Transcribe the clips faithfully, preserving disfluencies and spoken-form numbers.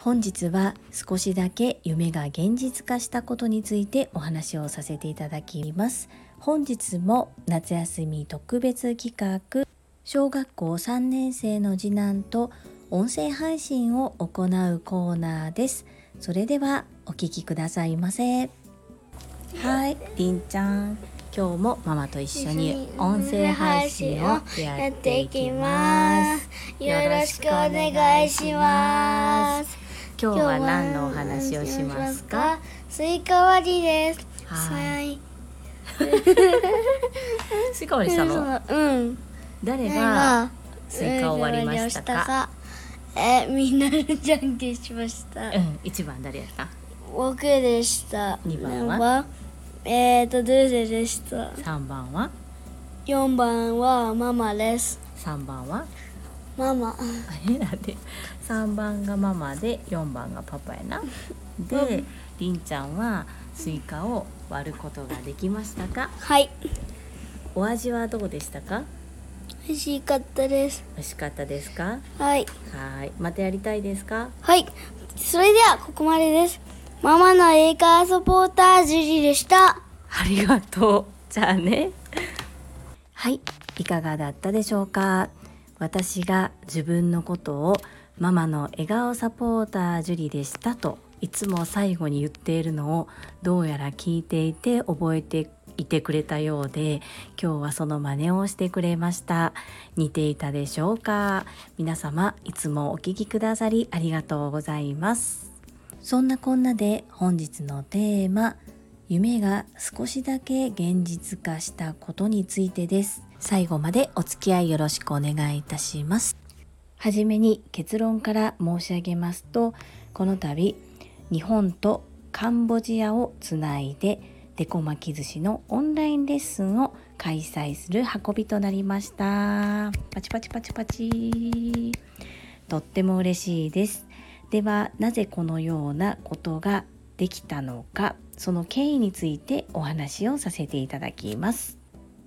本日は少しだけ夢が現実化したことについてお話をさせていただきます。本日も夏休み特別企画、小学校さんねん生の次男と音声配信を行うコーナーです。それではお聞きくださいませ。はい、りんちゃん、今日もママと一緒に音声配信をやっていきます。よろしくお願いします。今日は何のお話をしますか？スイカ割りです。はい。スイカ割りしたの？うん。誰がスイカを割りましたか？え、みんなでじゃんけんしました。うん。いちばん誰やった？僕でした。にばんは？えーと、ドゥーでした。さんばんは？よんばんはママです。さんばんは？ママ。え、なんでさんばんがママでよんばんがパパやな。で、りんちゃんはスイカを割ることができましたか？はい。お味はどうでしたか？美味しかったです。美味しかったですか？はい。はい。またやりたいですか？はい。それではここまでです。ママの笑顔サポータージュリでした。ありがとう。じゃあね。はい、いかがだったでしょうか。私が自分のことをママの笑顔サポータージュリでしたといつも最後に言っているのをどうやら聞いていて覚えていてくれたようで、今日はその真似をしてくれました。似ていたでしょうか。皆様いつもお聞きくださりありがとうございます。そんなこんなで本日のテーマ、夢が少しだけ現実化したことについてです。最後までお付き合いよろしくお願いいたします。はじめに結論から申し上げますと、この度日本とカンボジアをつないでデコ巻き寿司のオンラインレッスンを開催する運びとなりました。パチパチパチパチ、とっても嬉しいです。ではなぜこのようなことができたのか、その経緯についてお話をさせていただきます。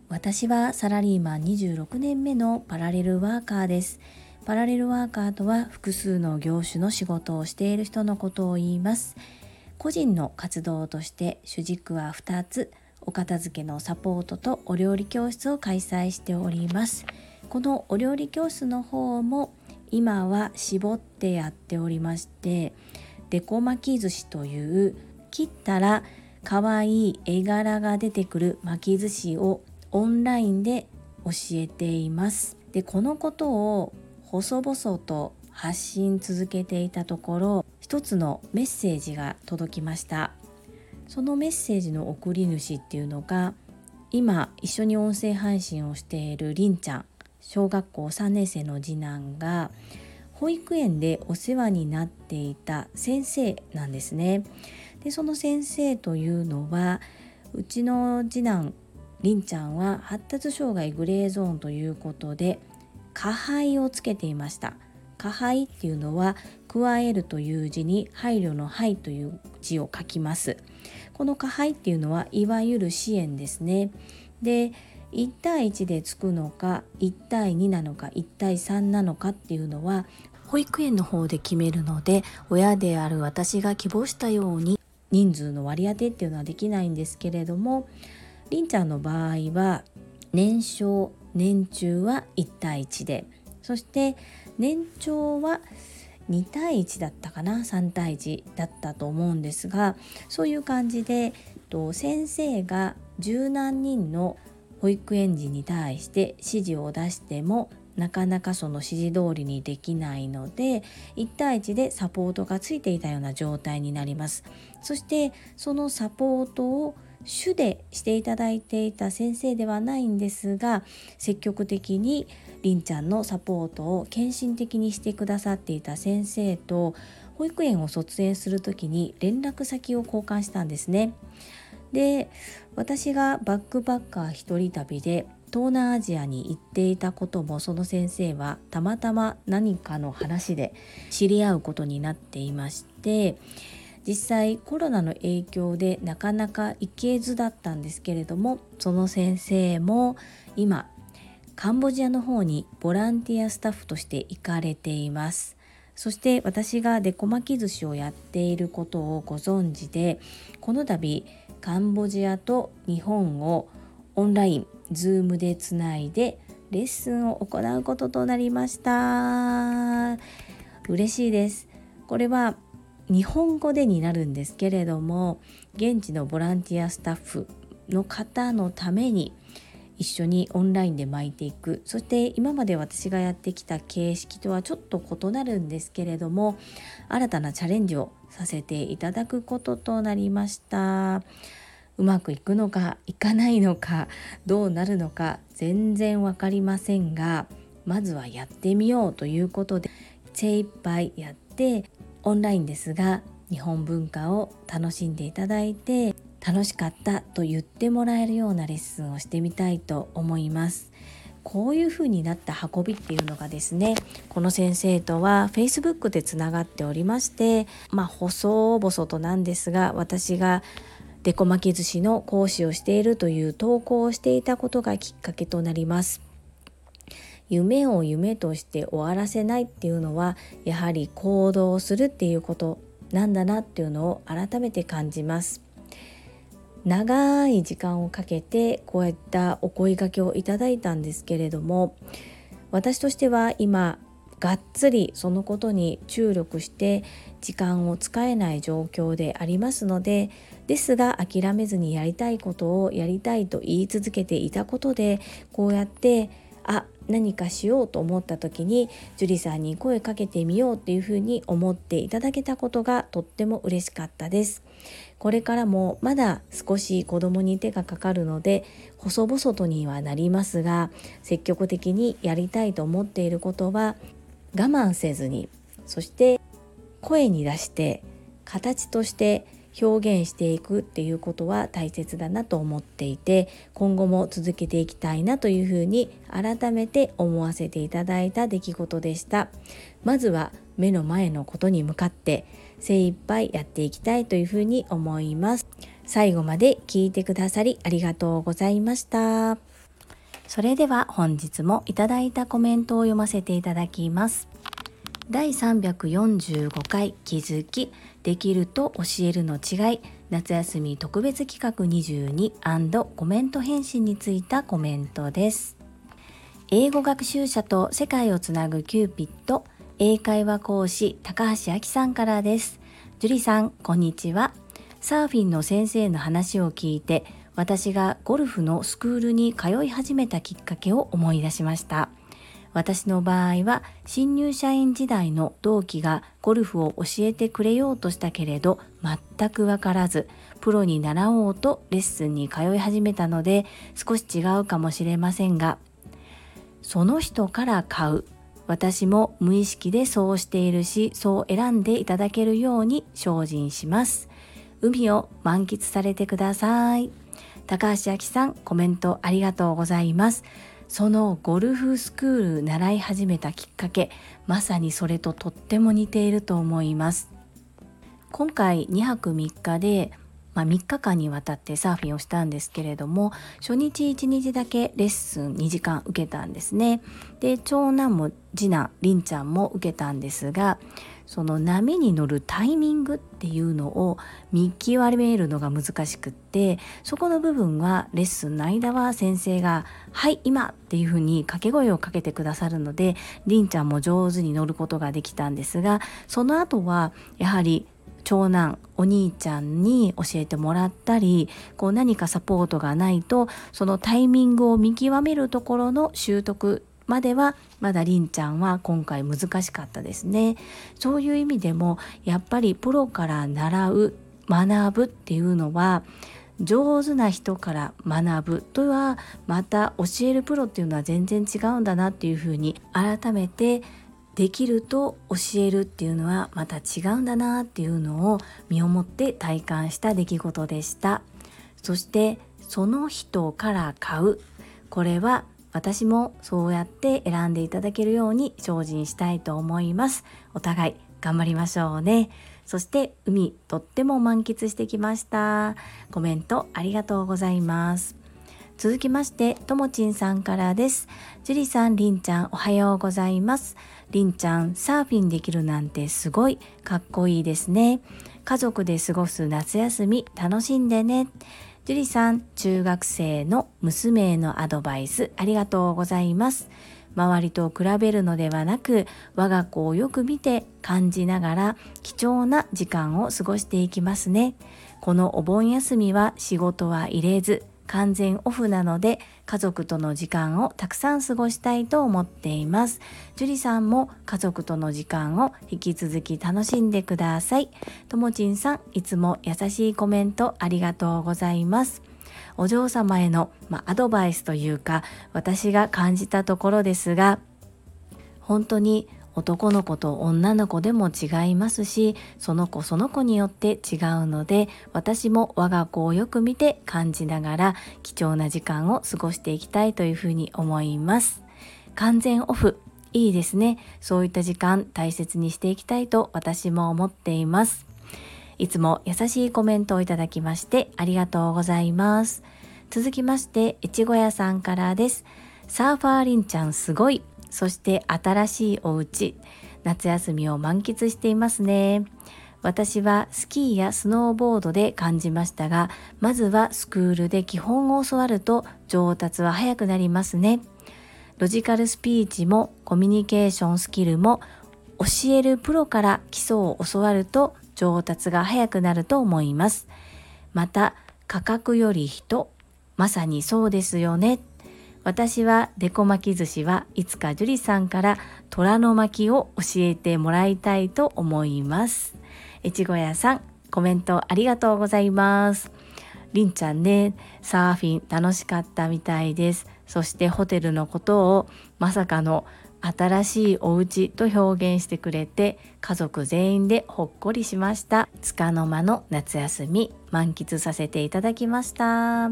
私はサラリーマンにじゅうろくねんめのパラレルワーカーです。パラレルワーカーとは複数の業種の仕事をしている人のことを言います。個人の活動として主軸はふたつ、お片付けのサポートとお料理教室を開催しております。このお料理教室の方も今は絞ってやっておりまして、デコ巻き寿司という切ったら可愛い絵柄が出てくる巻き寿司をオンラインで教えています。で、このことを細々と発信続けていたところ、一つのメッセージが届きました。そのメッセージの送り主っていうのが、今一緒に音声配信をしているりんちゃん、小学校さんねん生の次男が保育園でお世話になっていた先生なんですね。で、その先生というのは、うちの次男りんちゃんは発達障害グレーゾーンということで加配をつけていました。加配っていうのは加えるという字に配慮の配という字を書きます。この加配っていうのはいわゆる支援ですね。で、いち対いちでつくのかいち対になのかいち対さんなのかっていうのは保育園の方で決めるので、親である私が希望したように人数の割り当てっていうのはできないんですけれども、りんちゃんの場合は年少年中はいち対いちで、そして年長はに対いちだったかな、さん対いちだったと思うんですが、そういう感じで先生が十何人の保育園児に対して指示を出してもなかなかその指示通りにできないので、いち対いちでサポートがついていたような状態になります。そしてそのサポートを主でしていただいていた先生ではないんですが、積極的にりんちゃんのサポートを献身的にしてくださっていた先生と保育園を卒園するときに連絡先を交換したんですね。で、私がバックパッカー一人旅で東南アジアに行っていたことも、その先生はたまたま何かの話で知り合うことになっていまして、実際コロナの影響でなかなか行けずだったんですけれども、その先生も今カンボジアの方にボランティアスタッフとして行かれています。そして私がデコ巻き寿司をやっていることをご存知で、この度カンボジアと日本をオンライン、Zoom でつないでレッスンを行うこととなりました。嬉しいです。これは日本語でになるんですけれども、現地のボランティアスタッフの方のために一緒にオンラインで巻いていく、そして今まで私がやってきた形式とはちょっと異なるんですけれども、新たなチャレンジをさせていただくこととなりました。うまくいくのかいかないのか、どうなるのか全然わかりませんが、まずはやってみようということで精一杯やって、オンラインですが日本文化を楽しんでいただいて、楽しかったと言ってもらえるようなレッスンをしてみたいと思います。こういう風になった運びっていうのがですね、この先生とは Facebook でつながっておりまして、まあ細々となんですが、私がデコ巻き寿司の講師をしているという投稿をしていたことがきっかけとなります。夢を夢として終わらせないっていうのは、やはり行動するっていうことなんだなっていうのを改めて感じます。長い時間をかけてこういったお声掛けをいただいたんですけれども、私としては今がっつりそのことに注力して時間を使えない状況でありますので、ですが諦めずにやりたいことをやりたいと言い続けていたことで、こうやってあ何かしようと思った時にジュリさんに声かけてみようっていうふうに思っていただけたことがとっても嬉しかったです。これからもまだ少し子供に手がかかるので細々とにはなりますが、積極的にやりたいと思っていることは我慢せずに、そして声に出して形として表現していくっていうことは大切だなと思っていて、今後も続けていきたいなというふうに改めて思わせていただいた出来事でした。まずは目の前のことに向かって精一杯やっていきたいというふうに思います。最後まで聞いてくださりありがとうございました。それでは本日もいただいたコメントを読ませていただきます。だいさんびゃくよんじゅうごかい気づき、できると教えるの違い、夏休み特別企画 にじゅうに コメント返信についたコメントです。英語学習者と世界をつなぐキューピッド、英会話講師高橋明さんからです。ジュリさんこんにちは。サーフィンの先生の話を聞いて、私がゴルフのスクールに通い始めたきっかけを思い出しました。私の場合は新入社員時代の同期がゴルフを教えてくれようとしたけれど全く分からず、プロに習おうとレッスンに通い始めたので少し違うかもしれませんが、その人から買う、私も無意識でそうしているし、そう選んでいただけるように精進します。海を満喫されてください。高橋明さんコメントありがとうございます。そのゴルフスクール習い始めたきっかけ、まさにそれととっても似ていると思います。今回にはくみっかで、まあ、みっかかんにわたってサーフィンをしたんですけれども、初日いちにちだけレッスンにじかん受けたんですね。で、長男も次男りんちゃんも受けたんですが、その波に乗るタイミングっていうのを見極めるのが難しくって、そこの部分はレッスンの間は先生がはい今っていう風に掛け声をかけてくださるので、りんちゃんも上手に乗ることができたんですが、その後はやはり長男お兄ちゃんに教えてもらったり、こう何かサポートがないとそのタイミングを見極めるところの習得まではまだりんちゃんは今回難しかったですね。そういう意味でもやっぱりプロから習う、学ぶっていうのは、上手な人から学ぶとはまた教えるプロっていうのは全然違うんだなっていうふうに改めて、できると教えるっていうのはまた違うんだなっていうのを身をもって体感した出来事でした。そしてその人から買う、これは私もそうやって選んでいただけるように精進したいと思います。お互い頑張りましょうね。そして海、とっても満喫してきました。コメントありがとうございます。続きましてともちんさんからです。ジュリさん、りんちゃん、おはようございます。りんちゃん、サーフィンできるなんてすごい、かっこいいですね。家族で過ごす夏休み楽しんでね。ジュリさん、中学生の娘へのアドバイスありがとうございます。周りと比べるのではなく、我が子をよく見て感じながら貴重な時間を過ごしていきますね。このお盆休みは仕事は入れず、完全オフなので家族との時間をたくさん過ごしたいと思っています。ジュリさんも家族との時間を引き続き楽しんでください。ともちんさん、いつも優しいコメントありがとうございます。お嬢様への、まあ、アドバイスというか私が感じたところですが、本当に男の子と女の子でも違いますし、その子その子によって違うので、私も我が子をよく見て感じながら貴重な時間を過ごしていきたいというふうに思います。完全オフ、いいですね。そういった時間大切にしていきたいと私も思っています。いつも優しいコメントをいただきましてありがとうございます。続きまして、いちごやさんからです。サーファーりんちゃんすごい。そして新しいお家、夏休みを満喫していますね。私はスキーやスノーボードで感じましたが、まずはスクールで基本を教わると上達は早くなりますね。ロジカルスピーチもコミュニケーションスキルも教えるプロから基礎を教わると上達が早くなると思います。また価格より人、まさにそうですよね。私はデコ巻き寿司はいつかジュリさんから虎の巻きを教えてもらいたいと思います。えちごやさん、コメントありがとうございます。りんちゃんね、サーフィン楽しかったみたいです。そしてホテルのことをまさかの新しいお家と表現してくれて、家族全員でほっこりしました。つかの間の夏休み、満喫させていただきました。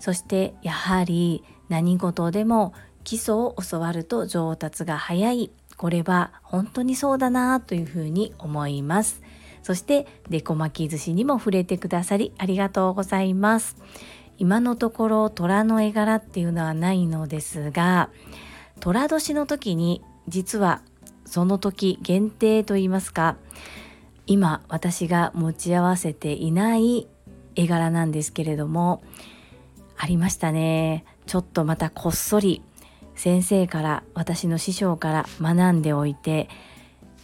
そしてやはり何事でも基礎を教わると上達が早い。これは本当にそうだなというふうに思います。そしてデコ巻き寿司にも触れてくださりありがとうございます。今のところ虎の絵柄っていうのはないのですが、虎年の時に実はその時限定といいますか、今私が持ち合わせていない絵柄なんですけれども、ありましたね。ちょっとまたこっそり先生から私の師匠から学んでおいて、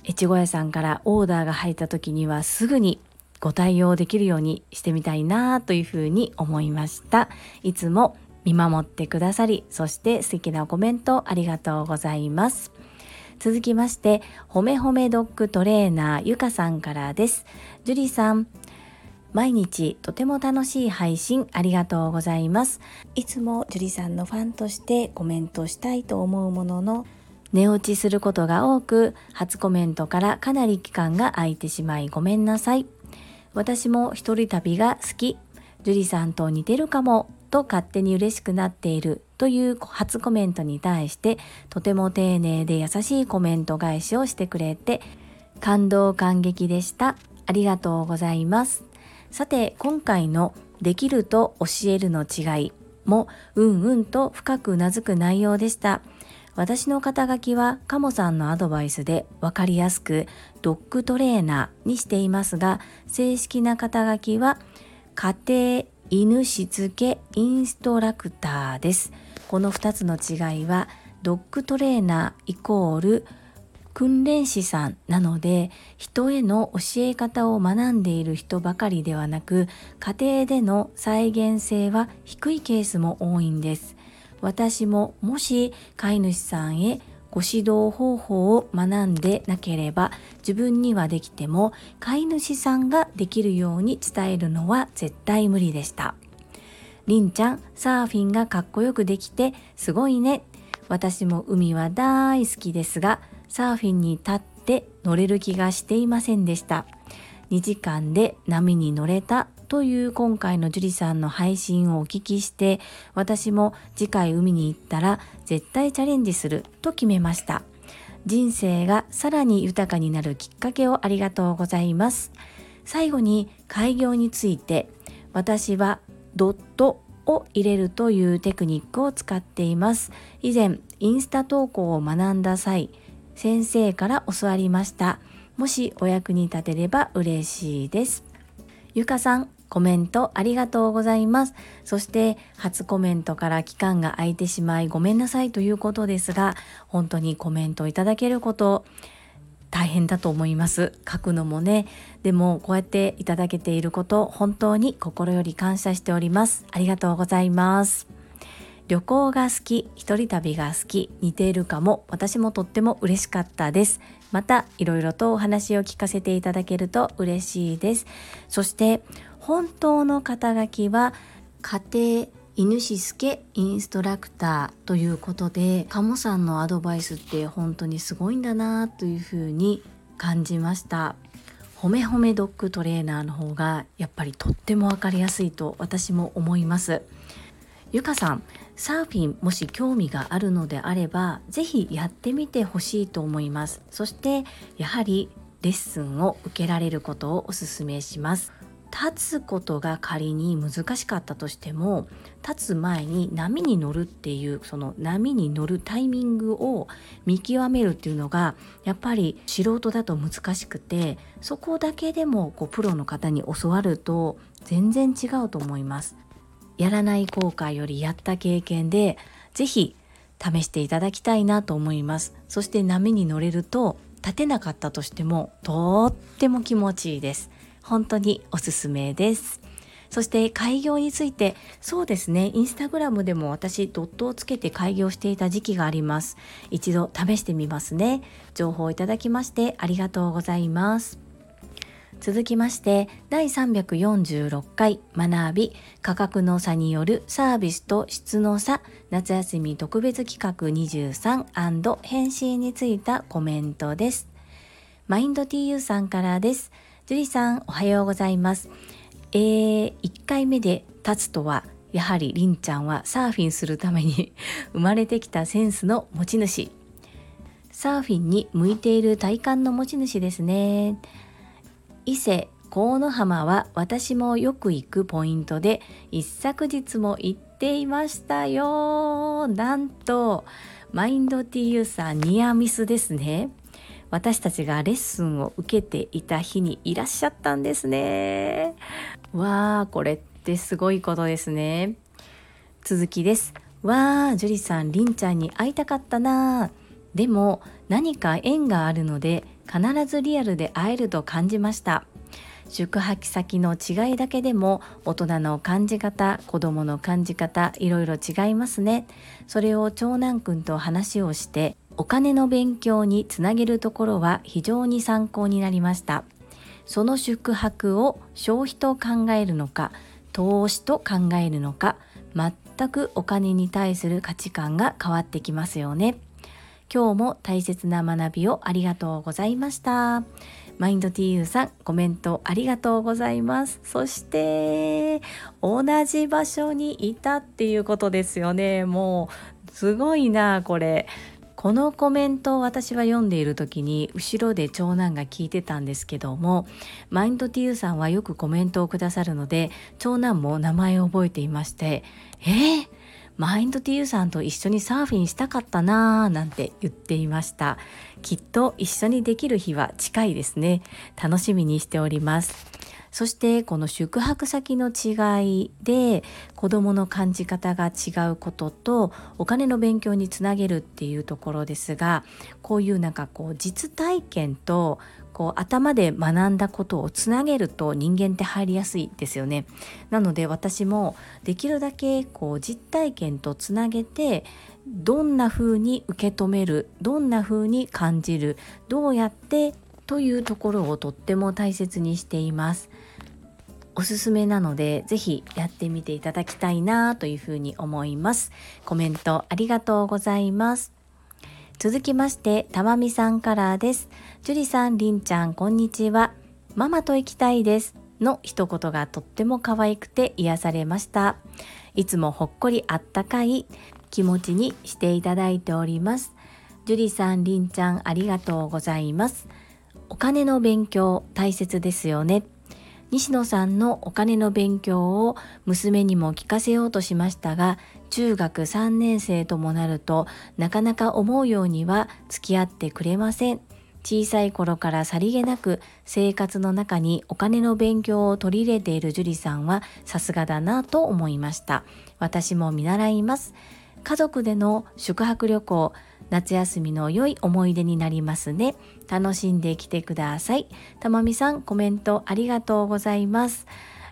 越後屋さんからオーダーが入った時にはすぐにご対応できるようにしてみたいなというふうに思いました。いつも見守ってくださり、そして素敵なコメントありがとうございます。続きまして、ほめほめドッグトレーナーゆかさんからです。ジュリさん、毎日とても楽しい配信ありがとうございます。いつもジュリさんのファンとしてコメントしたいと思うものの、寝落ちすることが多く、初コメントからかなり期間が空いてしまいごめんなさい。私も一人旅が好き、ジュリさんと似てるかもと勝手に嬉しくなっているという初コメントに対して、とても丁寧で優しいコメント返しをしてくれて、感動感激でした。ありがとうございます。さて、今回のできると教えるの違いもうんうんと深くうなずく内容でした。私の肩書きはカモさんのアドバイスでわかりやすくドッグトレーナーにしていますが、正式な肩書きは家庭犬しつけインストラクターです。このふたつの違いはドッグトレーナーイコール訓練士さんなので、人への教え方を学んでいる人ばかりではなく、家庭での再現性は低いケースも多いんです。私ももし飼い主さんへご指導方法を学んでなければ、自分にはできても飼い主さんができるように伝えるのは絶対無理でした。りんちゃん、サーフィンがかっこよくできてすごいね。私も海は大好きですが、サーフィンに立って乗れる気がしていませんでした。にじかんで波に乗れたという今回のジュリさんの配信をお聞きして、私も次回海に行ったら絶対チャレンジすると決めました。人生がさらに豊かになるきっかけをありがとうございます。最後に開業について、私はドットを入れるというテクニックを使っています。以前インスタ投稿を学んだ際、先生から教わりました。もしお役に立てれば嬉しいです。ゆかさん、コメントありがとうございます。そして初コメントから期間が空いてしまいごめんなさいということですが、本当にコメントいただけること大変だと思います。書くのもね。でもこうやっていただけていること、本当に心より感謝しております。ありがとうございます。旅行が好き、一人旅が好き、似ているかも。私もとっても嬉しかったです。またいろいろとお話を聞かせていただけると嬉しいです。そして本当の肩書きは家庭犬しすけインストラクターということで、カモさんのアドバイスって本当にすごいんだなというふうに感じました。ほめほめドッグトレーナーの方がやっぱりとっても分かりやすいと私も思います。ゆかさん、サーフィンもし興味があるのであればぜひやってみてほしいと思います。そしてやはりレッスンを受けられることをお勧めします。立つことが仮に難しかったとしても、立つ前に波に乗るっていう、その波に乗るタイミングを見極めるっていうのがやっぱり素人だと難しくて、そこだけでもこうプロの方に教わると全然違うと思います。やらない後悔よりやった経験でぜひ試していただきたいなと思います。そして波に乗れると、立てなかったとしてもとっても気持ちいいです。本当におすすめです。そして開業について、そうですね、インスタグラムでも私ドットをつけて開業していた時期があります。一度試してみますね。情報いただきましてありがとうございます。続きまして、だいさんびゃくよんじゅうろっかい学び価格の差によるサービスと質の差夏休み特別企画 にじゅうさん 返信についたコメントです。マインド ティーユー さんからです。ジュリさん、おはようございます。えー、いっかいめで立つとは、やはりりんちゃんはサーフィンするために生まれてきたセンスの持ち主、サーフィンに向いている体幹の持ち主ですね。伊勢河野浜は私もよく行くポイントで、一昨日も行っていましたよ。なんとマインド ティーユー さん、ニアミスですね。私たちがレッスンを受けていた日にいらっしゃったんですね。わあ、これってすごいことですね。続きです。わあ、ジュリさん、りんちゃんに会いたかったな。でも何か縁があるので必ずリアルで会えると感じました。宿泊先の違いだけでも大人の感じ方、子どもの感じ方、いろいろ違いますね。それを長男くんと話をしてお金の勉強につなげるところは非常に参考になりました。その宿泊を消費と考えるのか投資と考えるのか、全くお金に対する価値観が変わってきますよね。今日も大切な学びをありがとうございました。マインド ティーユー さん、コメントありがとうございます。そして同じ場所にいたっていうことですよね。もうすごいな、これ。このコメントを私は読んでいる時に後ろで長男が聞いてたんですけども、マインド ティーユー さんはよくコメントをくださるので、長男も名前を覚えていまして、えーマインド ティーユー さんと一緒にサーフィンしたかったなぁなんて言っていました。きっと一緒にできる日は近いですね。楽しみにしております。そしてこの宿泊先の違いで子どもの感じ方が違うことと、お金の勉強につなげるっていうところですが、こういうなんかこう実体験とこう頭で学んだことをつなげると人間って入りやすいですよね。なので私もできるだけこう実体験とつなげて、どんな風に受け止める、どんな風に感じる、どうやってというところをとっても大切にしています。おすすめなのでぜひやってみていただきたいなというふうに思います。コメントありがとうございます。続きまして、たまみさんからです。ジュリさん、りんちゃん、こんにちは。ママと行きたいです。の一言がとっても可愛くて癒されました。いつもほっこりあったかい気持ちにしていただいております。ジュリさん、りんちゃん、ありがとうございます。お金の勉強大切ですよね。西野さんのお金の勉強を娘にも聞かせようとしましたが、中学さんねん生ともなるとなかなか思うようには付き合ってくれません。小さい頃からさりげなく生活の中にお金の勉強を取り入れているジュリさんはさすがだなと思いました。私も見習います。家族での宿泊旅行、夏休みの良い思い出になりますね。楽しんできてください。たまみさん、コメントありがとうございます。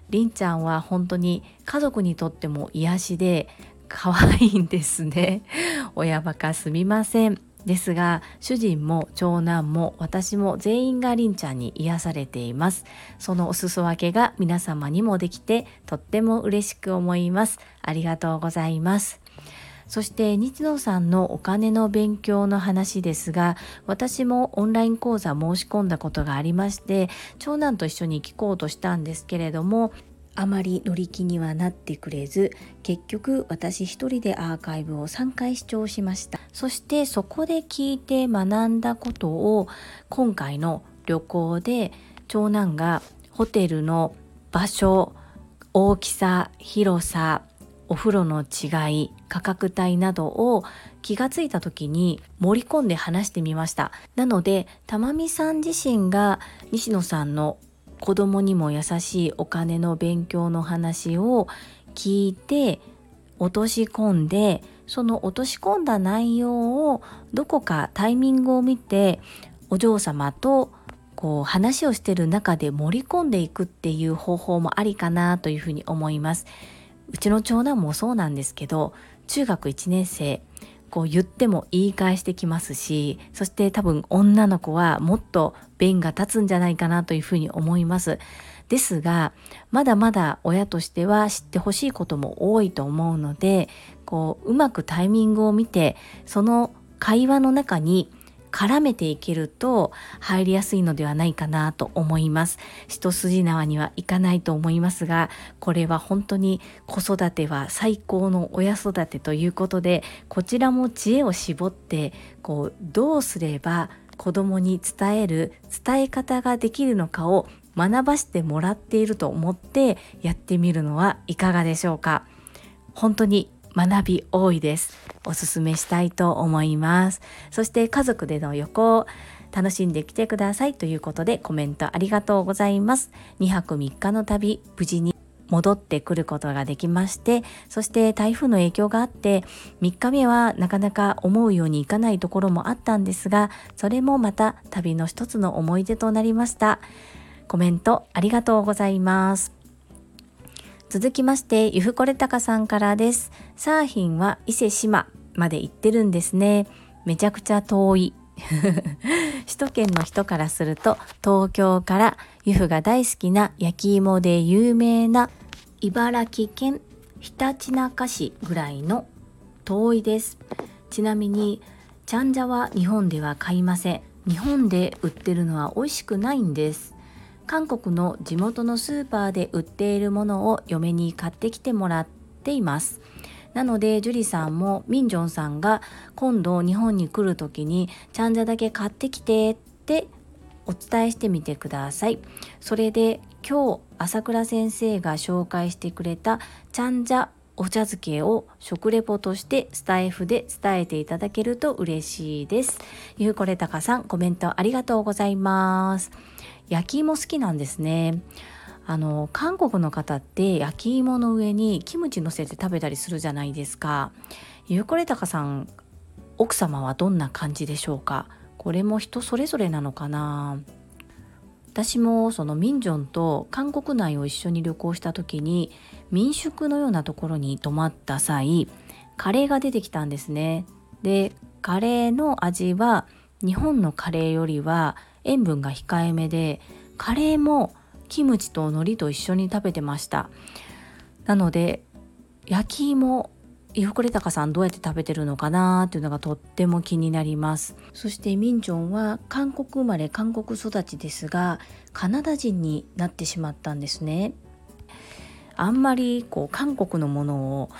りんちゃんは本当に家族にとっても癒しで可愛いんですね。親バカすみません。ですが主人も長男も私も全員がりんちゃんに癒されています。そのお裾分けが皆様にもできてとっても嬉しく思います。ありがとうございます。そして日野さんのお金の勉強の話ですが、私もオンライン講座申し込んだことがありまして、長男と一緒に聞こうとしたんですけれども、あまり乗り気にはなってくれず、結局私一人でアーカイブをさんかい視聴しました。そしてそこで聞いて学んだことを、今回の旅行で長男がホテルの場所、大きさ、広さ、お風呂の違い、価格帯などを気がついた時に盛り込んで話してみました。なので、たまみさん自身が西野さんの子供にも優しいお金の勉強の話を聞いて落とし込んで、その落とし込んだ内容をどこかタイミングを見てお嬢様とこう話をしてる中で盛り込んでいくっていう方法もありかなというふうに思います。うちの長男もそうなんですけど、中学いちねん生、こう言っても言い返してきますし、そして多分女の子はもっと弁が立つんじゃないかなというふうに思います。ですがまだまだ親としては知ってほしいことも多いと思うので、こううまくタイミングを見てその会話の中に絡めていけると入りやすいのではないかなと思います。一筋縄にはいかないと思いますが、これは本当に子育ては最高の親育てということで、こちらも知恵を絞ってこうどうすれば子供に伝える伝え方ができるのかを学ばせてもらっていると思ってやってみるのはいかがでしょうか。本当に学び多いです。おすすめしたいと思います。そして家族での旅行楽しんできてくださいということで、コメントありがとうございます。にはくみっかの旅、無事に戻ってくることができまして、そして台風の影響があってみっかめはなかなか思うようにいかないところもあったんですが、それもまた旅の一つの思い出となりました。コメントありがとうございます。続きましてゆふこれたかさんからです。サーフィンは伊勢志摩まで行ってるんですね。めちゃくちゃ遠い首都圏の人からすると、東京からゆふが大好きな焼き芋で有名な茨城県ひたちなか市ぐらいの遠いです。ちなみにチャンジャは日本では買いません。日本で売ってるのは美味しくないんです。韓国の地元のスーパーで売っているものを嫁に買ってきてもらっています。なのでジュリさんもミンジョンさんが今度日本に来る時にチャンジャだけ買ってきてってお伝えしてみてください。それで今日朝倉先生が紹介してくれたチャンジャお茶漬けを食レポとしてスタイフで伝えていただけると嬉しいです。ゆうこれたかさん、コメントありがとうございます。焼き芋好きなんですね。あの韓国の方って焼き芋の上にキムチ乗せて食べたりするじゃないですか。ゆうこれたかさん、奥様はどんな感じでしょうか。これも人それぞれなのかな。私もそのミンジョンと韓国内を一緒に旅行した時に、民宿のようなところに泊まった際、カレーが出てきたんですね。で、カレーの味は日本のカレーよりは塩分が控えめで、カレーもキムチと海苔と一緒に食べてました。なので焼き芋伊福豊さんどうやって食べてるのかなっていうのがとっても気になります。そしてミンチョンは韓国生まれ韓国育ちですが、カナダ人になってしまったんですね。あんまりこう韓国のものを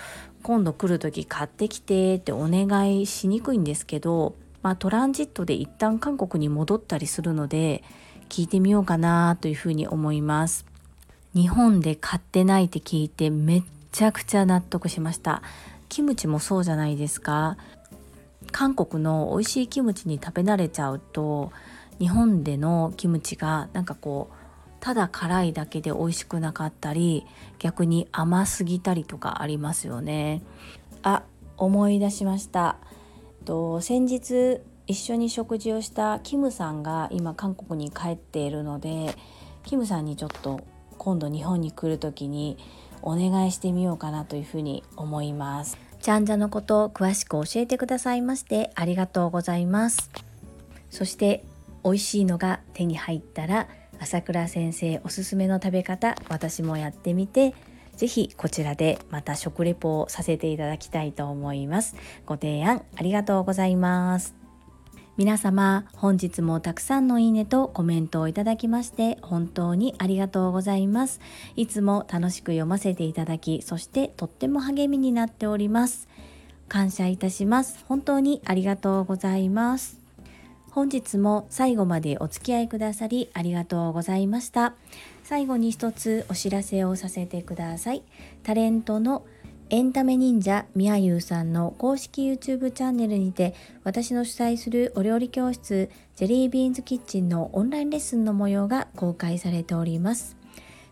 今度来る時買ってきてってお願いしにくいんですけど、まあ、トランジットで一旦韓国に戻ったりするので聞いてみようかなというふうに思います。日本で買ってないって聞いてめっちゃくちゃ納得しました。キムチもそうじゃないですか。韓国の美味しいキムチに食べ慣れちゃうと、日本でのキムチがなんかこうただ辛いだけで美味しくなかったり、逆に甘すぎたりとかありますよね。あ、思い出しました。と先日一緒に食事をしたキムさんが今韓国に帰っているので、キムさんにちょっと今度日本に来る時にお願いしてみようかなというふうに思います。チャンジャのことを詳しく教えてくださいましてありがとうございます。そして美味しいのが手に入ったら朝倉先生おすすめの食べ方、私もやってみて、ぜひこちらでまた食レポをさせていただきたいと思います。ご提案ありがとうございます。皆様本日もたくさんのいいねとコメントをいただきまして本当にありがとうございます。いつも楽しく読ませていただき、そしてとっても励みになっております。感謝いたします。本当にありがとうございます。本日も最後までお付き合いくださりありがとうございました。最後に一つお知らせをさせてください。タレントのエンタメ忍者みやゆうさんの公式 YouTube チャンネルにて、私の主催するお料理教室ジェリービーンズキッチンのオンラインレッスンの模様が公開されております。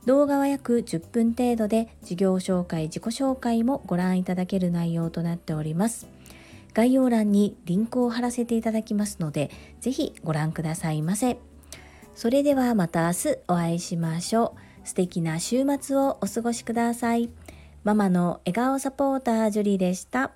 動画は約じゅっぷん程度で、事業紹介自己紹介もご覧いただける内容となっております。概要欄にリンクを貼らせていただきますので、ぜひご覧くださいませ。それではまた明日お会いしましょう。素敵な週末をお過ごしください。ママの笑顔サポータージュリでした。